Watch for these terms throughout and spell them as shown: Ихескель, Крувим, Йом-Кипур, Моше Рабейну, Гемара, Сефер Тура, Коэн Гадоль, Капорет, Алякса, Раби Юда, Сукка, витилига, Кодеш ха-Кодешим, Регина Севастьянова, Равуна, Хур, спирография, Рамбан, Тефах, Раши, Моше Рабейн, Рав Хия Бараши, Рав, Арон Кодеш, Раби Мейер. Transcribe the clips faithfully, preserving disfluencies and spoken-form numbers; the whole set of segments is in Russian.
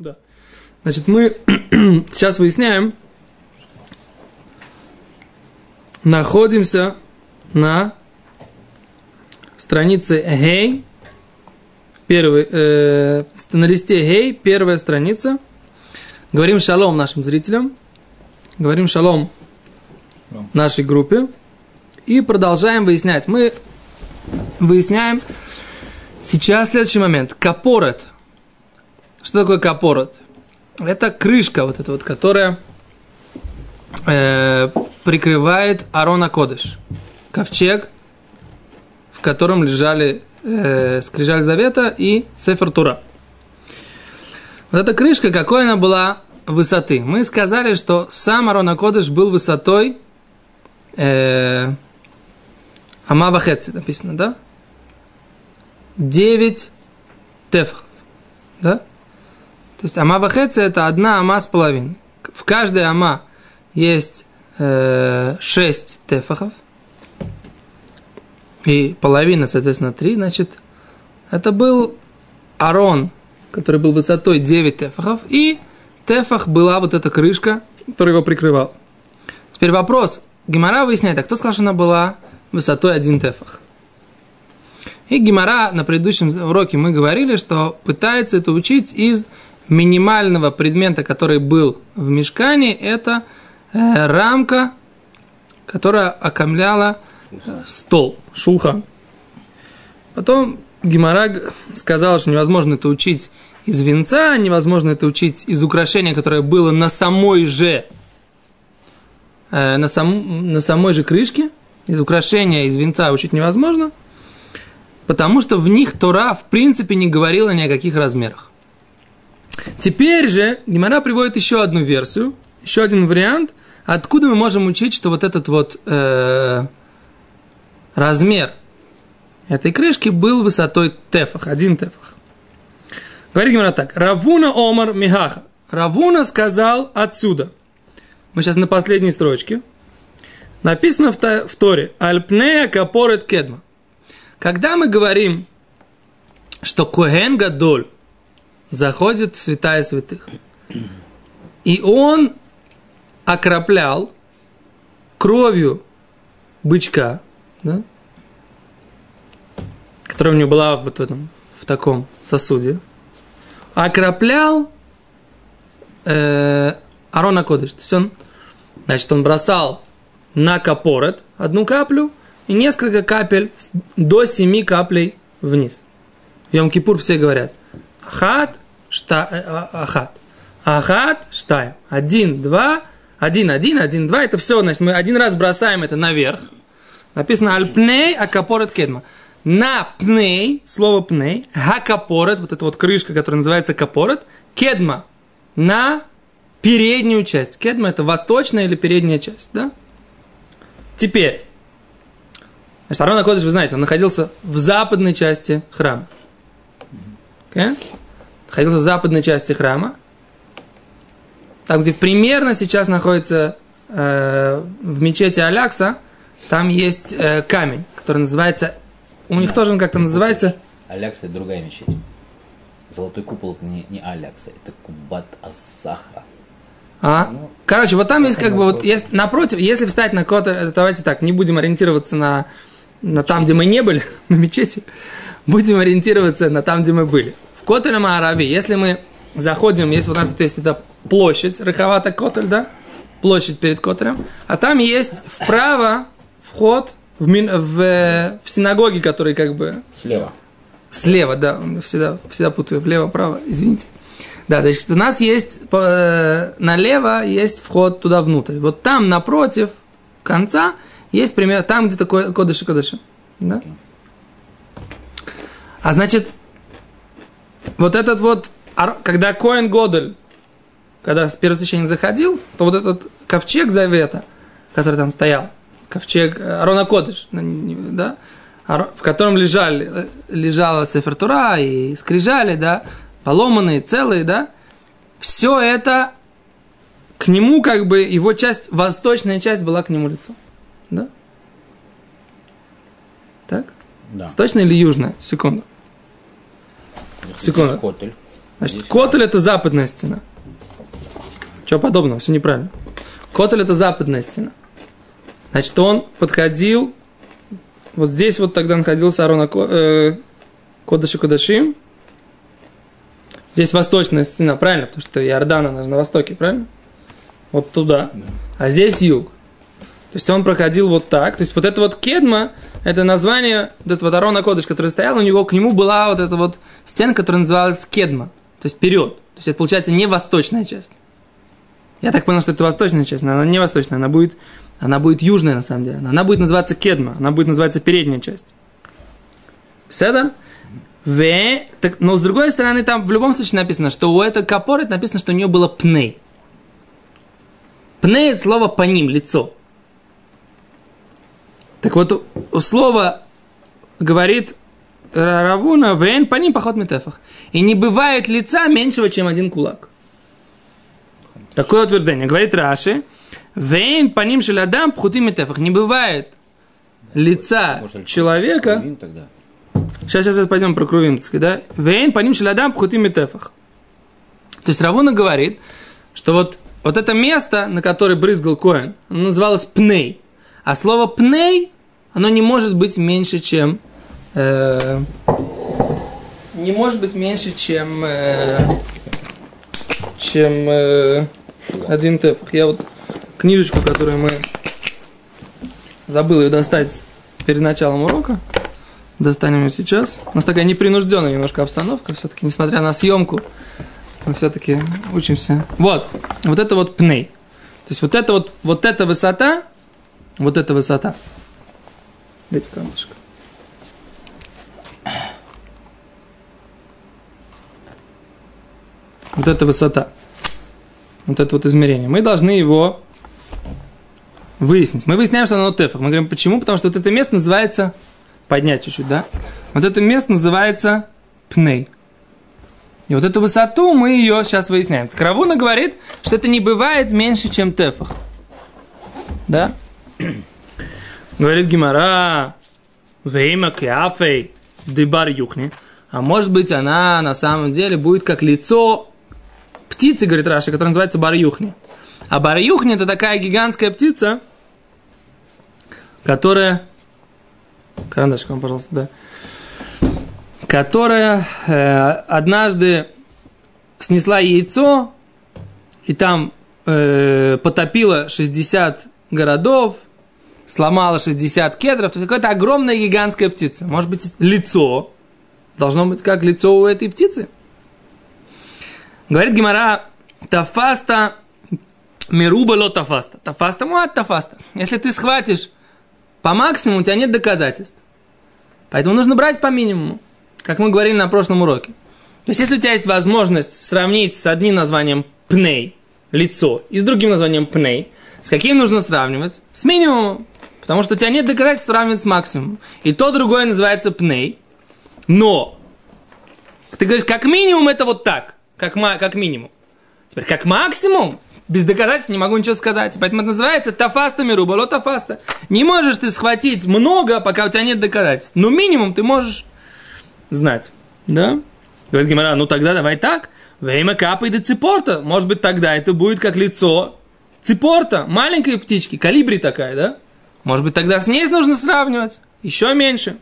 Да. Значит, мы сейчас выясняем, находимся на странице Гей, первый, э, на листе Гей, первая страница. Говорим шалом нашим зрителям, говорим шалом нашей группе и продолжаем выяснять. Мы выясняем сейчас следующий момент. Капорет. Что такое капорет? Это крышка вот эта вот, которая э, прикрывает Арон Кодеш, ковчег, в котором лежали э, скрижаль завета и Сефер Тура. Вот эта крышка, какой она была высоты? Мы сказали, что сам Арон Кодеш был высотой э, Амава Хетси, написано, да? девять тефах, да? То есть Ама Вахетси – это одна ама с половиной. В каждой ама есть э, шесть тефахов. И половина, соответственно, три. Значит, это был арон, который был высотой девять тефахов. И тефах была вот эта крышка, которая его прикрывала. Теперь вопрос. Гемара выясняет, а кто сказал, что она была высотой один тефах? И Гемара на предыдущем уроке мы говорили, что пытается это учить из минимального предмета, который был в мешкане. Это э, рамка, которая окаймляла э, стол, шулхан. Потом Гемара сказала, что невозможно это учить из венца, невозможно это учить из украшения, которое было на самой же, э, на, сам, на самой же крышке. Из украшения, из венца учить невозможно, потому что в них Тора в принципе не говорила ни о каких размерах. Теперь же Гемара приводит еще одну версию, еще один вариант, откуда мы можем учить, что вот этот вот э, размер этой крышки был высотой тефах, один тефах. Говорит Гемара так: Равуна Омар Михаха. Равуна сказал отсюда. Мы сейчас на последней строчке. Написано в Торе: Альпнея Капорет Кедма. Когда мы говорим, что Коэн Гадоль заходит в святая святых, и он окроплял кровью бычка, да, которая у него была вот в, этом, в таком сосуде, окроплял э, Арон Кодеш. То есть он, значит, он бросал на капорет одну каплю и несколько капель до семи каплей вниз. В Йом-Кипур все говорят: Ахат, шта, ахат, ахат, штайм. Один, два, один, один, один, два. Это все, значит, мы один раз бросаем это наверх. Написано альпней, акапорет кедма. На пней, слово пней, акапорет, вот эта вот крышка, которая называется капорет, кедма, на переднюю часть. Кедма – это восточная или передняя часть, да? Теперь, значит, Арон Кодеш, вы знаете, он находился в западной части храма. Okay. Находился в западной части храма, там, где примерно сейчас находится э, в мечети Алякса, там есть э, камень, который называется, у них да, тоже он как-то называется... Алякса – это другая мечеть. Золотой купол – это не, не Алякса, это Кубат Ас-Сахра. А? Ну, короче, вот там есть как бы... вот есть, напротив, если встать на кого-то... Давайте так, не будем ориентироваться на, на там, где мы не были, на мечети. Будем ориентироваться на там, где мы были. В Котеле ха-Маарави, если мы заходим, если у нас тут есть эта площадь, Рахавата Котель, да? Площадь перед Котелем. А там есть вправо вход в, мин, в, в синагоги, которые как бы... Слева. Слева, да. Всегда, всегда путаю. Влево, право, извините. Да, значит, у нас есть... Налево есть вход туда внутрь. Вот там, напротив конца, есть пример... Там, где такое Кодеш ха-Кодешим. Да? А значит, вот этот вот, когда Коэн Годоль, когда первосвященник заходил, то вот этот ковчег завета, который там стоял, ковчег Арон Кодеш, да, в котором лежали, лежала Сефер Тура и скрижали, да, поломанные, целые, да, все это к нему как бы, его часть, восточная часть была к нему лицом, да? Так? Да. Восточная или южная? Секунду. Секунду. Значит, Котель – это западная стена. Чего подобного, все неправильно. Котель – это западная стена. Значит, он подходил, вот здесь вот тогда находился Арон Кодеш и Кодешим. Здесь восточная стена, правильно? Потому что Иордан, она же на востоке, правильно? Вот туда. Да. А здесь юг. То есть он проходил вот так. То есть вот это вот кедма, это название, вот этот вот Арон Кодеш, который стоял, у него к нему была вот эта вот стена, которая называлась кедма. То есть вперед. То есть это получается не восточная часть. Я так понял, что это восточная часть, но она не восточная, она будет, она будет южная на самом деле. Но она будет называться кедма, она будет называться передняя часть. Седан? В... Так, но с другой стороны, там в любом случае написано, что у этой капорет написано, что у нее было пней. Пней – это слово по ним, лицо. Так вот, слово говорит Равуна, вен по ним поход метефах. И не бывает лица меньшего, чем один кулак. Такое утверждение. Говорит Раши, вен по ним шелядам пхутим метефах. Не бывает лица Может, человека... Сейчас, сейчас пойдем про Крувим, да? Вейн по ним шелядам пхутим метефах. То есть Равуна говорит, что вот, вот это место, на которое брызгал Коэн, оно называлось пней. А слово пней, оно не может быть меньше, чем... Э, не может быть меньше, чем... Э, чем... Э, один тефах. Я вот книжечку, которую мы... Забыл ее достать перед началом урока. Достанем ее сейчас. У нас такая непринужденная немножко обстановка, все-таки, несмотря на съемку, мы все-таки учимся. Вот, вот это вот пней. То есть вот это вот, вот эта высота, вот эта высота. Дайте камушек. Вот эта высота. Вот это вот измерение. Мы должны его выяснить. Мы выясняем, что оно тефах. Мы говорим, почему? Потому что вот это место называется... Поднять чуть-чуть, да? Вот это место называется пней. И вот эту высоту мы ее сейчас выясняем. Равуна говорит, что это не бывает меньше, чем тефах. Да? Говорит Гимара, вейма кяфей дебар юхни. А может быть, она на самом деле будет как лицо птицы, говорит Раши, которая называется бар юхни. А бар юхни это такая гигантская птица, которая... Карандашком, пожалуйста, да. Которая э, однажды снесла яйцо и там э, потопила шестьдесят городов, сломала шестьдесят кедров. То есть какая-то огромная гигантская птица. Может быть, лицо должно быть как лицо у этой птицы. Говорит Гемара, тафаста меруба ло тафаста. Тафаста муат тафаста. Если ты схватишь по максимуму, у тебя нет доказательств. Поэтому нужно брать по минимуму, как мы говорили на прошлом уроке. То есть, если у тебя есть возможность сравнить с одним названием пней, лицо, и с другим названием пней, с каким нужно сравнивать? С минимумом. Потому что у тебя нет доказательств сравнивать с максимумом. И то, другое называется пней. Но ты говоришь, как минимум это вот так. Как, ма- как минимум. Теперь, как максимум, без доказательств не могу ничего сказать. Поэтому это называется тафаста меруба ло тафаста. Не можешь ты схватить много, пока у тебя нет доказательств. Но минимум ты можешь знать. Да? Говорит Гемара, ну тогда давай так. Время капает до ципорта. Может быть, тогда это будет как лицо ципорта. Маленькой птички. Колибри такая, да? Может быть, тогда с ней нужно сравнивать. Еще меньше.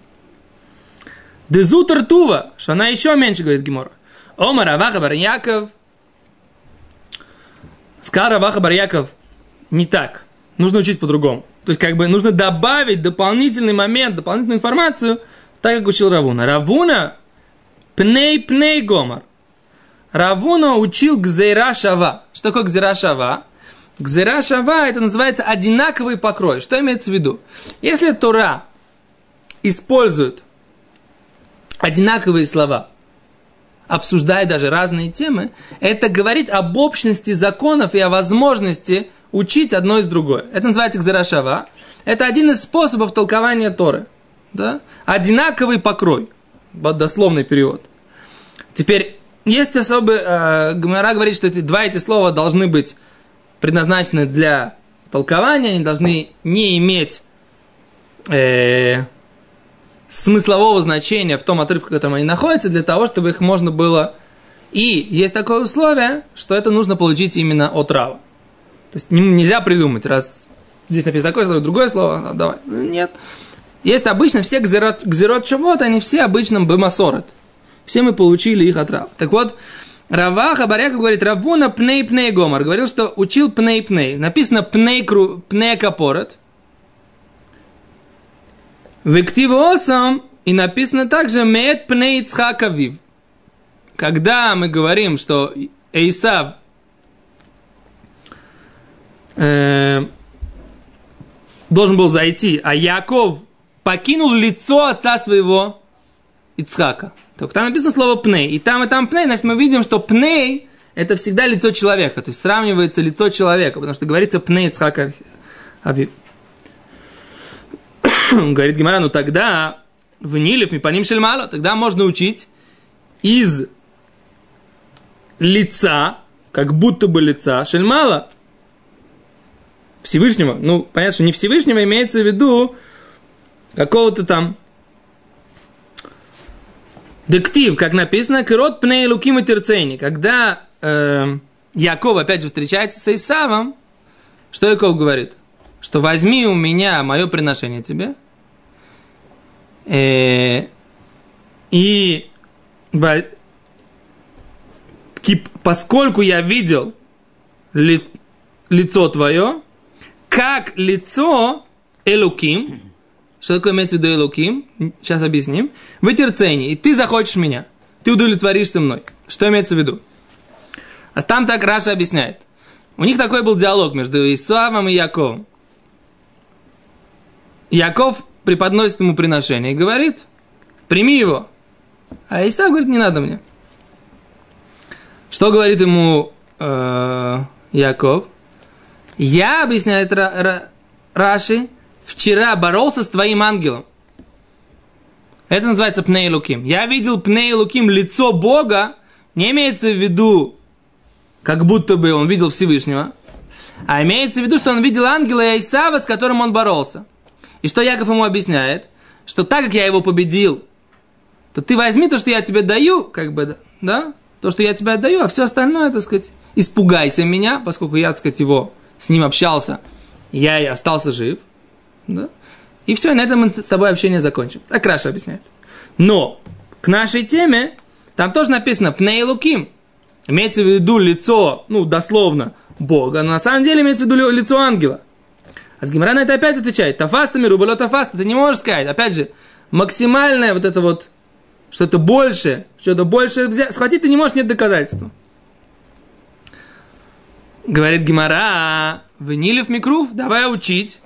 Дезут ртува. Что она еще меньше, говорит Гемора. Омар Аваха бар Яков. Скара, Ваха, Барьяков не так. Нужно учить по-другому. То есть, как бы, нужно добавить дополнительный момент, дополнительную информацию, так, как учил Равуна. Равуна пней-пней гомар. Равуна учил Гзейра Шава. Что такое Гзейра Шава? Гзейра Шава, это называется одинаковый покрой. Что имеется в виду? Если Тора использует одинаковые слова, обсуждая даже разные темы, это говорит об общности законов и о возможности учить одно из другое. Это называется гзейра шава. Это один из способов толкования Торы. Да? Одинаковый покрой. Дословный перевод. Теперь, есть особый... Э, Гемара говорит, что эти, два эти слова должны быть предназначены для толкования, они должны не иметь э, смыслового значения в том отрывке, в котором они находятся, для того, чтобы их можно было И есть такое условие, что это нужно получить именно от Рава. То есть нельзя придумать, раз здесь написано такое слово, другое слово, давай. Нет. Есть обычно все гзерот, гзерот чего-то, они все обычно бемасорет. Все мы получили их от Рава. Так вот, Рава Хабаряка говорит, Равуна пней пней гомар. Говорил, что учил пней пней. Написано пней кру, пней капорет. Вективосам. И написано также меет пней цхакавив. Когда мы говорим, что Эйсав э, должен был зайти, а Яков покинул лицо отца своего Ицхака, то там написано слово «пней». И там, и там «пней», значит, мы видим, что «пней» – это всегда лицо человека, то есть сравнивается лицо человека, потому что говорится «пней Ицхака Авив». Говорит Гемара, ну тогда в Нилев и по ним Шельмало, тогда можно учить из лица, как будто бы лица Шельмала, Всевышнего. Ну, понятно, что не Всевышнего, имеется в виду какого-то там дектив, как написано, «Кирот пней луким и терцейни». Когда э, Яков опять же встречается с Исавом, что Яков говорит? Что возьми у меня мое приношение тебе э, и поскольку я видел ли, лицо твое, как лицо Элуким, что такое имеется в виду Элуким, сейчас объясним, в терцении, и ты захочешь меня, ты удовлетворишься мной. Что имеется в виду? А там так Раша объясняет. У них такой был диалог между Исавом и Яковом. Яков преподносит ему приношение и говорит, прими его. А Исав говорит, не надо мне. Что говорит ему э, Яков? Я, объясняет Ра, Ра, Раши, вчера боролся с твоим ангелом. Это называется пней луким. Я видел пней луким, лицо Бога, не имеется в виду, как будто бы он видел Всевышнего, а имеется в виду, что он видел ангела и Исава, с которым он боролся. И что Яков ему объясняет? Что так как я его победил, то ты возьми то, что я тебе даю, как бы, да, то, что я тебе отдаю, а все остальное, так сказать, испугайся меня, поскольку я, так сказать, его, с ним общался, я и остался жив, да, и все, на этом мы с тобой общение закончим. Так Раша объясняет. Но к нашей теме там тоже написано «пней луким», имеется в виду лицо, ну, дословно, Бога, но на самом деле имеется в виду лицо ангела. А с Гемара на это опять отвечает «тафастами, рубало тафаста», ты не можешь сказать, опять же, максимальное вот это вот что-то больше, что-то больше взять. Схватить ты не можешь, нет доказательства. Говорит Гемара, винилев микрув, давай учить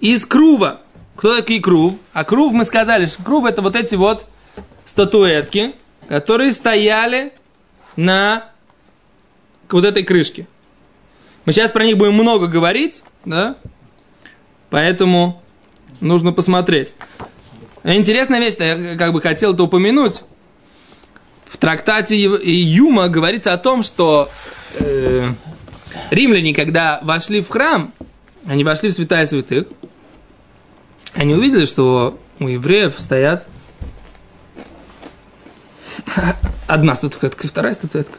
из крува. Кто такие крув? А крув, мы сказали, что крув это вот эти вот статуэтки, которые стояли на вот этой крышке. Мы сейчас про них будем много говорить, да? Поэтому нужно посмотреть. Интересная вещь, я как бы хотел это упомянуть. В трактате Юма говорится о том, что э, римляне, когда вошли в храм, они вошли в святая святых, они увидели, что у евреев стоят одна статуэтка и вторая статуэтка.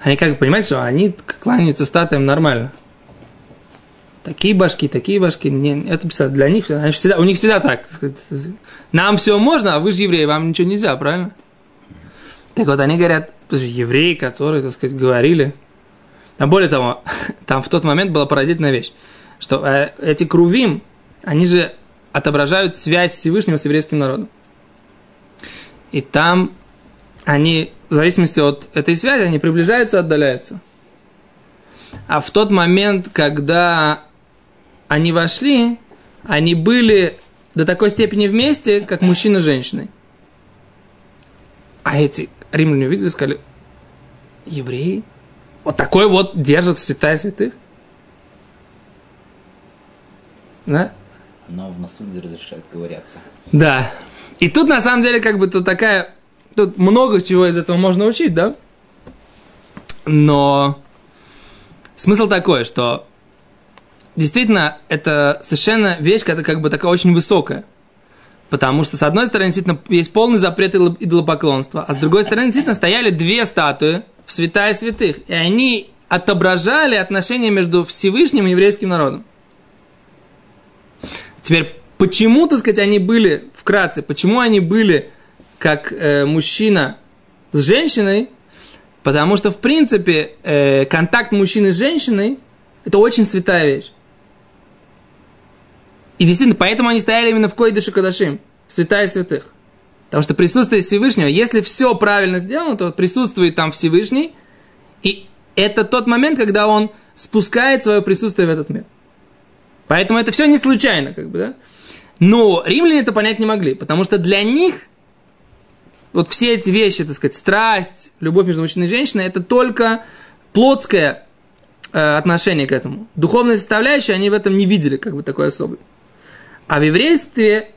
Они как бы понимают, что они кланяются статуям нормально. Такие башки, такие башки, не, это для них, всегда, у них всегда так. Нам все можно, а вы же евреи, вам ничего нельзя, правильно? Так вот, они говорят, евреи, которые, так сказать, говорили. А более того, там в тот момент была поразительная вещь, что э, эти крувим, они же отображают связь Всевышнего с еврейским народом. И там они, в зависимости от этой связи, они приближаются, отдаляются. А в тот момент, когда они вошли, они были до такой степени вместе, как мужчина с женщиной. А эти римляне увидели, сказали, евреи вот такой вот держат в святая святых. Да? Она в Масуде разрешает ковыряться. Да. И тут, на самом деле, как бы тут такая... Тут много чего из этого можно учить, да? Но... Смысл такой, что... Действительно, это совершенно вещь, которая как бы такая очень высокая. Потому что, с одной стороны, действительно, есть полный запрет идолопоклонства, а с другой стороны, действительно, стояли две статуи в святая святых, и они отображали отношения между Всевышним и еврейским народом. Теперь, почему, так сказать, они были, вкратце, почему они были как э, мужчина с женщиной? Потому что, в принципе, э, контакт мужчины с женщиной – это очень святая вещь. И действительно, поэтому они стояли именно в Койдеше Кодашим, святая святых. Потому что присутствие Всевышнего, если все правильно сделано, то присутствует там Всевышний, и это тот момент, когда он спускает свое присутствие в этот мир. Поэтому это все не случайно, как бы, да? Но римляне это понять не могли, потому что для них вот все эти вещи, так сказать, страсть, любовь между мужчиной и женщиной, это только плотское э, отношение к этому. Духовная составляющая, они в этом не видели, как бы, такой особой. А в еврействе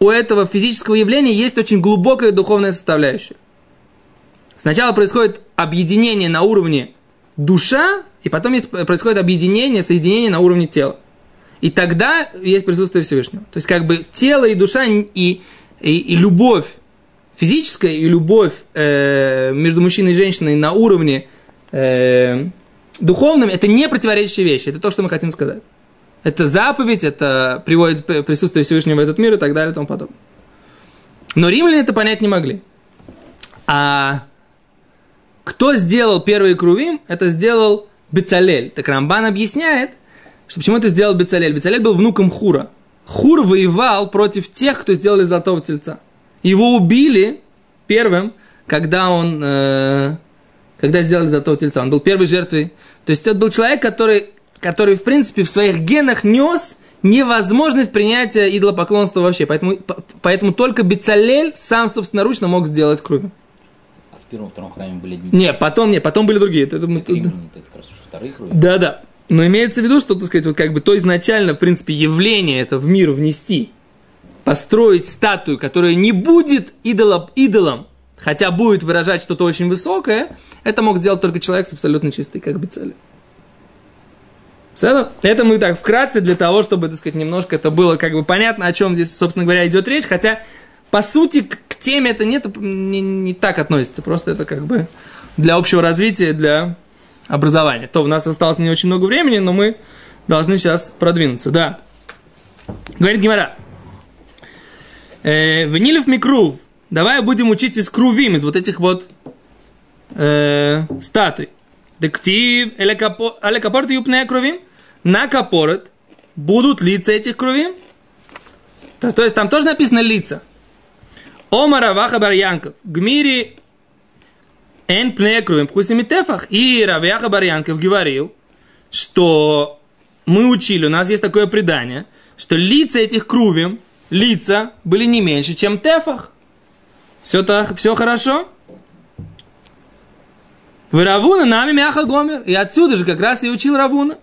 у этого физического явления есть очень глубокая духовная составляющая. Сначала происходит объединение на уровне душа, и потом есть, происходит объединение, соединение на уровне тела. И тогда есть присутствие Всевышнего. То есть, как бы, тело и душа, и, и, и любовь физическая, и любовь э, между мужчиной и женщиной на уровне э, духовном, это не противоречащие вещи. Это то, что мы хотим сказать. Это заповедь, это приводит присутствие Всевышнего в этот мир и так далее и тому подобное. Но римляне это понять не могли. А кто сделал первый крувим, это сделал Бецалель. Так Рамбан объясняет, что почему это сделал Бецалель. Бецалель был внуком Хура. Хур воевал против тех, кто сделали золотого тельца. Его убили первым, когда он, э, когда сделали золотого тельца. Он был первой жертвой. То есть это был человек, который... который, в принципе, в своих генах нес невозможность принятия идолопоклонства вообще. Поэтому, по, поэтому только Бецалель сам, собственноручно, мог сделать крувим. А в первом, втором храме были дни? Нет, потом, нет, потом были другие. Это, это, это, римляне, это как раз уже вторые крувим. Да, да. Но имеется в виду, что, так сказать, вот как бы то изначально, в принципе, явление это в мир внести, построить статую, которая не будет идолом, идолом, хотя будет выражать что-то очень высокое, это мог сделать только человек с абсолютно чистой, как Бецалель. Это мы так вкратце для того, чтобы, так сказать, немножко это было как бы понятно, о чем здесь, собственно говоря, идет речь. Хотя, по сути, к теме это нет, не, не так относится. Просто это как бы для общего развития, для образования. То у нас осталось не очень много времени, но мы должны сейчас продвинуться. Да. Говорит Гемара. Э, Венилев микрув. Давай будем учить из крувим, из вот этих вот э, статуй. Дектив, але капорет юпнея крувим. На капорет будут лица этих крувим. То, то есть там тоже написано лица. Омара Ваха Барьянков. Гмири эн пнея крувим. Пхусимитефах. И Равьяха Барьянков говорил, что мы учили, у нас есть такое предание, что лица этих крувим, лица были не меньше, чем тефах. Все, так, все хорошо? Вы Равуна нами мяха гомер. И отсюда же как раз и учил Равуна.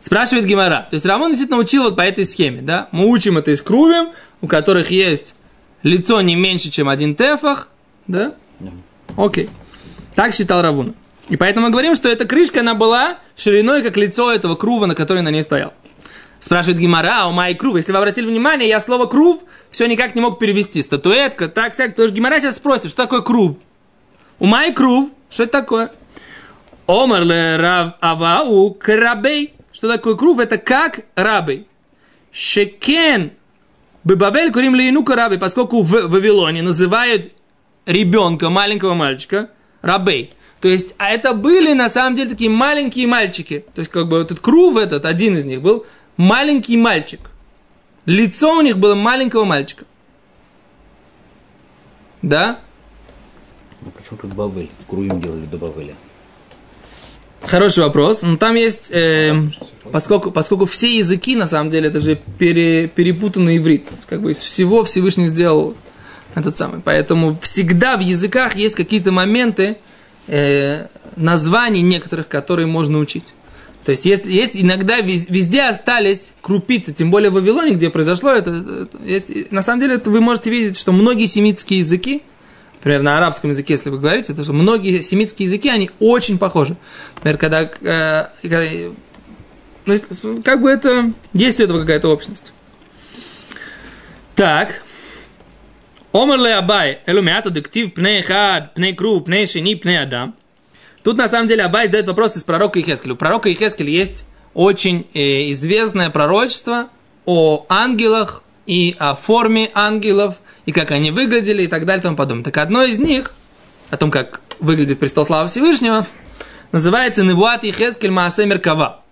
Спрашивает Гемара. То есть Равун действительно учил вот по этой схеме. Да? Мы учим это из крувим, у которых есть лицо не меньше, чем один тефах. Да? Окей. Так считал Равуна. И поэтому мы говорим, что эта крышка, она была шириной, как лицо этого крува, на который на ней стоял. Спрашивает Гемара, у май крув. Если вы обратили внимание, я слово крув все никак не мог перевести. Статуэтка, так, всяк. Потому что Гемара сейчас спросит, что такое крув? У май крув, что это такое? Омерле рав авау крабей. Что такое крув? Это как рабей. Шекен бебавель курим лейну карабей. Поскольку в Вавилоне называют ребенка, маленького мальчика, рабей. То есть, а это были на самом деле такие маленькие мальчики. То есть, как бы этот крув, этот, один из них был маленький мальчик. Лицо у них было маленького мальчика. Да? А почему тут Бавель? Крувим делали до Бавеля. Хороший вопрос. Но там есть... Э, поскольку, поскольку все языки, на самом деле, это же пере, перепутанный иврит. То есть, как бы из всего Всевышний сделал этот самый. Поэтому всегда в языках есть какие-то моменты, э, названий некоторых, которые можно учить. То есть, есть, есть иногда вез, везде остались крупицы, тем более в Вавилоне, где произошло это. это есть, на самом деле, это вы можете видеть, что многие семитские языки, например, на арабском языке, если вы говорите, то что многие семитские языки, они очень похожи. Например, когда... Э, когда ну, как бы это... Есть у этого какая-то общность. Так. Омар ле Абай, элу меата дектив пней хад, пней крув, пней шини, пней адам. Тут на самом деле Абай задает вопрос из пророка Ихескеля. У пророка Ихескеля есть очень э, известное пророчество о ангелах и о форме ангелов, и как они выглядели, и так далее, и тому подобное. Так одно из них, о том, как выглядит престол славы Всевышнего, называется Небуат Ихескель Маасе Меркава.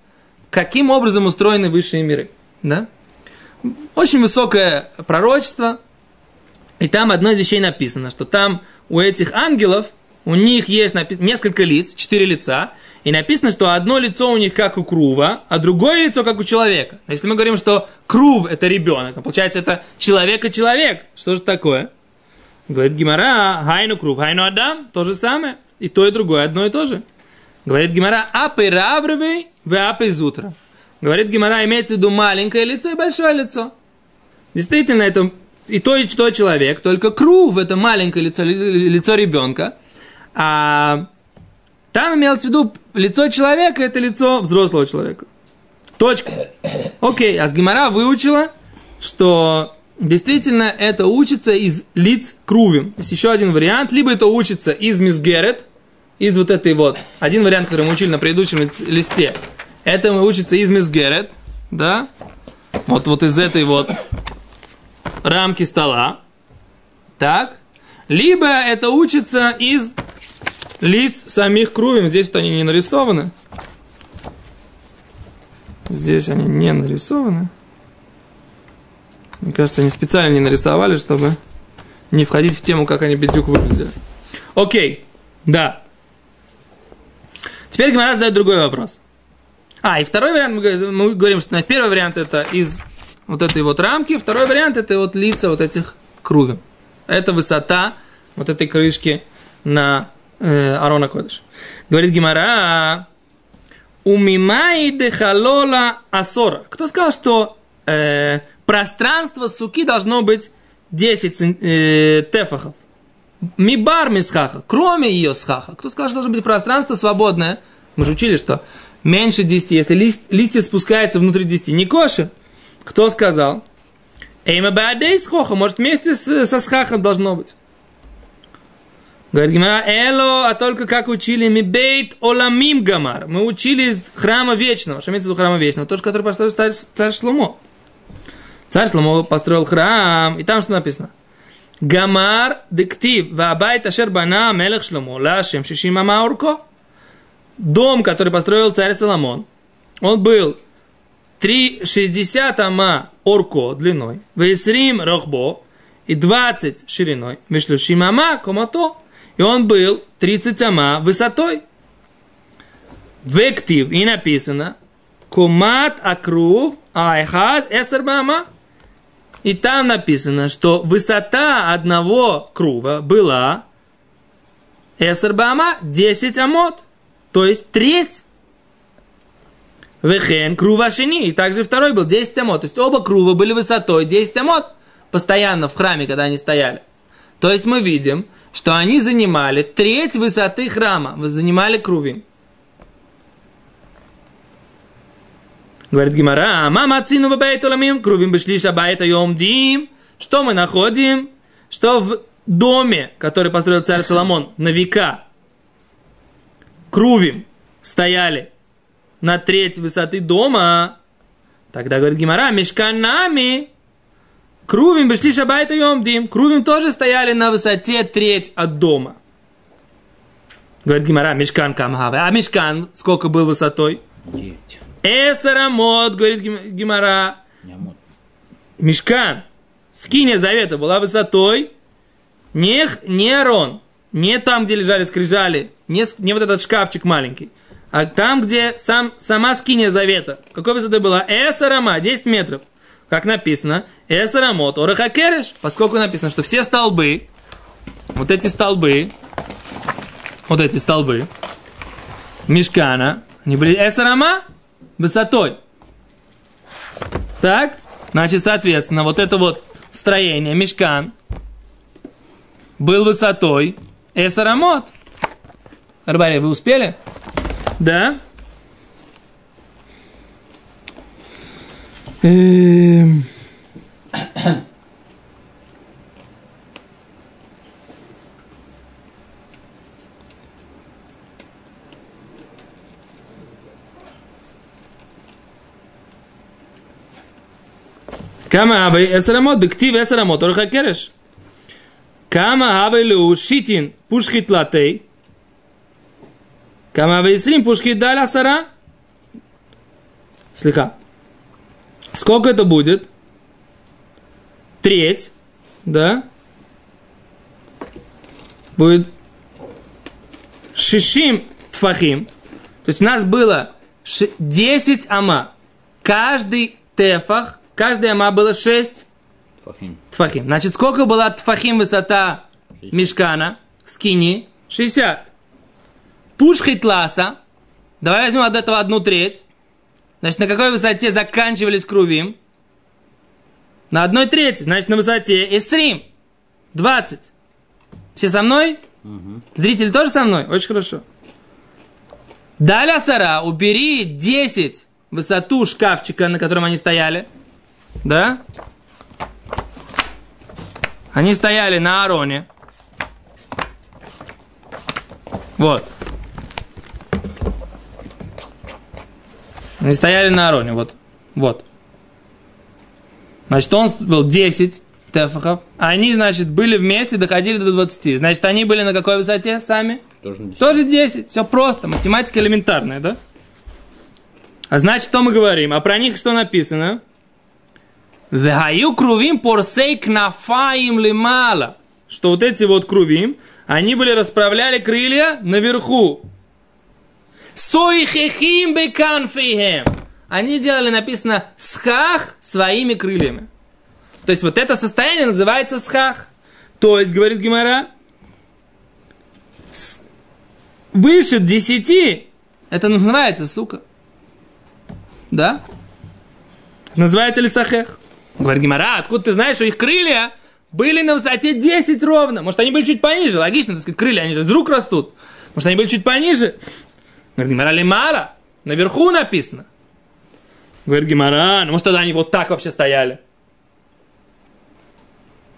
Каким образом устроены высшие миры? Да? Очень высокое пророчество, и там одно из вещей написано, что там у этих ангелов, у них есть напи- несколько лиц, четыре лица, и написано, что одно лицо у них как у крува, а другое лицо как у человека. Если мы говорим, что крув – это ребенок, а получается, это человека-человек. Что же такое? Говорит Гемара, хайну крув, хайну адам, то же самое, и то, и другое, одно и то же. Говорит Гемара, апы равровый, вы апы зутра. Говорит Гемара, имеется в виду маленькое лицо и большое лицо. Действительно, это и то, и то человек, только крув – это маленькое лицо, лицо ребенка, а там имелось в виду лицо человека – это лицо взрослого человека. Точка. Окей, а с Гемара выучила, что действительно это учится из лиц крувим. То есть еще один вариант. Либо это учится из мизгерет, из вот этой вот. Один вариант, который мы учили на предыдущем листе. Это мы учится из мизгерет, да? Вот, вот из этой вот рамки стола. Так. Либо это учится из лиц самих крувим. Здесь вот они не нарисованы. Здесь они не нарисованы. Мне кажется, они специально не нарисовали, чтобы не входить в тему, как они бедюк выглядят. Окей, да. Теперь Гемара задает другой вопрос. А, и второй вариант, мы говорим, что первый вариант это из вот этой вот рамки, второй вариант это вот лица вот этих крувим. Это высота вот этой крышки на э, Арон Кодеш. Говорит Гемара, умимай де халола асора. Кто сказал, что... Э, пространство суки должно быть десять э, тефахов. Мибар мисхаха, кроме ее схаха. Кто скажет, что должно быть пространство свободное? Мы же учили, что меньше десяти, если лист, листья спускаются внутри десяти, не кошер. Кто сказал? Эйма баадей схоха, может вместе с, со схахом должно быть. Говорит Гемара, эло, а только как учили мибейт оламим гамар. Мы учили из храма вечного. Что имеется в виду храма вечного? Тот, который построил царь, царь Шломо. Царь Шломо построил храм, и там что написано? Гамар дектив ваабайт ашер бана мелех Шломо лашем шишим ама урко. Дом, который построил царь Соломон, он был триста шестьдесят ама орко длиной, весрим рохбо и двадцать шириной, вешлюшим ама комато, и он был тридцать ама высотой. Вектив, и написано, кумат акрув айхад эсерба ама. И там написано, что высота одного крува была эсербама десять амот, то есть треть. Вехен крува шини, и также второй был десять амот, то есть оба крува были высотой десять амот, постоянно в храме, когда они стояли. То есть мы видим, что они занимали треть высоты храма, занимали крувим. Говорит Гемара, мама цину бабайт оламим, крувим бешлиш абайт айом дим. Что мы находим? Что в доме, который построил царь Соломон на века, крувим стояли на треть высоты дома. Тогда говорит Гемара, мешканами крувим бешлиш абайт айом дим. Крувим тоже стояли на высоте треть от дома. Говорит Гемара, мешкан камхаве. А мешкан сколько был высотой? Девять. Эсарамот, говорит Гемара. Мишкан, скиния завета была высотой не, не Арон, не там, где лежали скрижали, не, не вот этот шкафчик маленький, а там, где сам, сама скиния завета. Какой высоты была? Эсарама, десять метров. Как написано, эсарамот, орахакереш, поскольку написано, что все столбы, вот эти столбы, вот эти столбы, Мишкана, они были эсарама, высотой. Так, значит, соответственно, вот это вот строение, мешкан, был высотой эсарамот. Арбари, вы успели? Да. Кама абай эсрамот, дектив эсрамот, орха кереш. Кама абай леу шитин пушхит латей. Кама абай эсрим пушхит даля сара. Слыха. Сколько это будет? Треть, да? Будет шишим тфахим. То есть у нас было десять ама. Каждый тефах, каждая ама было шесть тфахим. тфахим. Значит, сколько была тфахим высота шестьдесят. Мишкана, скини? шестьдесят. Пушхит ласа. Давай возьмем от этого одну треть. Значит, на какой высоте заканчивались крувим? На одной трети. Значит, на высоте эсрим. двадцать. Все со мной? Угу. Зрители тоже со мной? Очень хорошо. Даля сара, убери десять высоту шкафчика, на котором они стояли. Да? Они стояли на Ароне. Вот. Они стояли на Ароне. Вот. Вот. Значит, он был десять тефахов. Они, значит, были вместе, доходили до двадцати. Значит, они были на какой высоте сами? Тоже десять. Тоже десять. Все просто. Математика элементарная, да? А значит, что мы говорим? А про них что написано? Вехаю крувим порсей кнафаим лимала. Что вот эти вот крувим, они были расправляли крылья наверху. Сойхехим беканфейхем. Они делали, написано, схах своими крыльями. То есть вот это состояние называется схах. То есть, говорит Гемара, выше десяти, это называется сука. Да? Называется ли сахех? Говорит Гемара, откуда ты знаешь, что их крылья были на высоте десять ровно? Может, они были чуть пониже? Логично, так сказать, крылья, они же из рук растут. Может, они были чуть пониже? Говорит Гемара, лимала, наверху написано. Говорит Гемара, ну может тогда они вот так вообще стояли.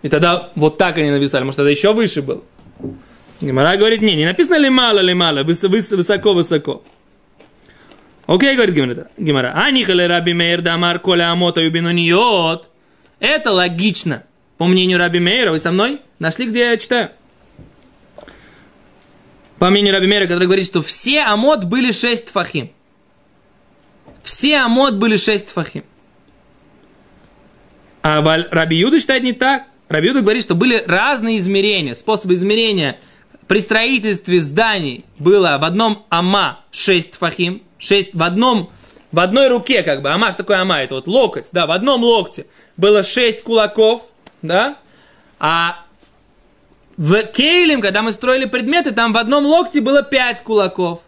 И тогда вот так они нависали, может тогда еще выше было. Гемара говорит, не, не написано ли мало, ли мало, высоко, высоко. Окей, говорит Гемара, анихали Раби Мейер дамар коля амото юбинониот. Это логично, по мнению Раби Мейера. Вы со мной? Нашли, где я читаю? По мнению Раби Мейера, который говорит, что все амот были шесть фахим. Все амот были шесть тфахим. А Раби Юда считает не так. Раби Юда говорит, что были разные измерения. Способы измерения при строительстве зданий было в одном ама шесть тфахим. шесть в, одном, в одной руке как бы. Ама, что такое ама? Это вот локоть. Да, в одном локте было шесть кулаков. Да? А в Кейлем, когда мы строили предметы, там в одном локте было пять кулаков.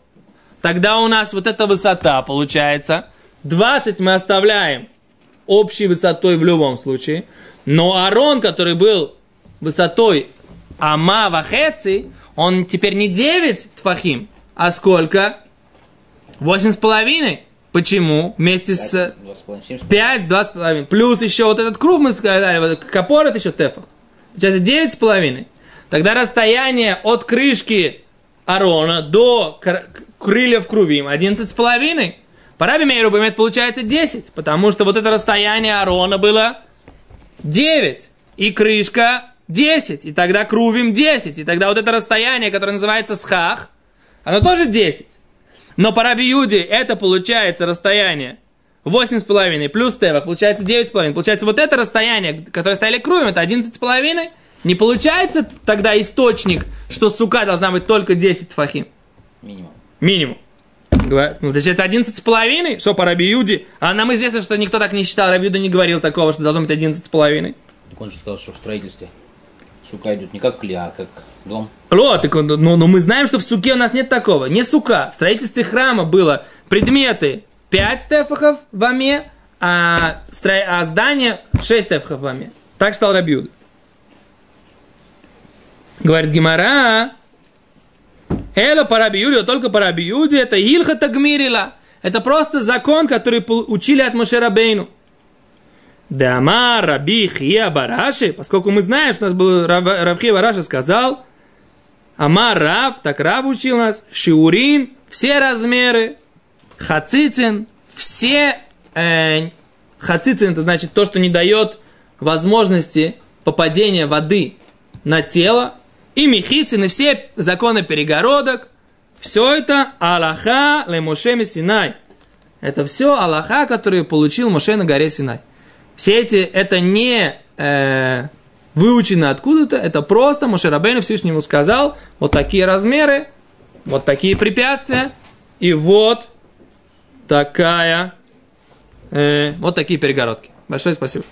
Тогда у нас вот эта высота получается. двадцать мы оставляем общей высотой в любом случае. Но Арон, который был высотой ама вахэци, он теперь не девять тфахим, а сколько? восемь с половиной. Почему? Вместе с пять, два с половиной. Плюс еще вот этот круг, мы сказали, вот капорет еще тефах. Получается девять с половиной. Тогда расстояние от крышки Арона до крыльев крувим одиннадцать с половиной. По Раби Мейеру получается десять, потому что вот это расстояние Арона было девять, и крышка десять, и тогда крувим десять, и тогда вот это расстояние, которое называется схах, оно тоже десять. Но по Раби Юде это получается расстояние восемь с половиной плюс тевах, получается девять с половиной. Получается вот это расстояние, которое стояли крувим, это одиннадцать с половиной. Не получается тогда источник, что сука должна быть только десять тфахим? Минимум. Минимум. Говорит, ну, значит, одиннадцать с половиной, что по Раби Юде? А нам известно, что никто так не считал, Раби Юда не говорил такого, что должно быть одиннадцать с половиной. Так он же сказал, что в строительстве сука идет не как клея, а как дом. Ло, так, ну, ну мы знаем, что в суке у нас нет такого, не сука. В строительстве храма было предметы пять тефахов в аме, а, стро... а здание шесть тефахов в аме. Так считал Раби Юда. Говорит Гемара... Эло по Раби Юде, только по Раби Юде, это Илха Тагмирила. Это просто закон, который учили от Моше Рабейну. Дама Раби Хия Бараши, поскольку мы знаем, что у нас был Рав Хия Бараши, сказал, Амар Рав, так Рав учил нас, Шиурин, все размеры, Хацитин, все э, Хацицин – это значит то, что не дает возможности попадения воды на тело. И михицин, и все законы перегородок. Все это Аллаха ле Моше ми Синай. Это все Аллаха, который получил Моше на горе Синай. Все эти, это не э, выучено откуда-то, это просто Моше Рабейн Всевышнему сказал, вот такие размеры, вот такие препятствия, и вот такая, э, вот такие перегородки. Большое спасибо.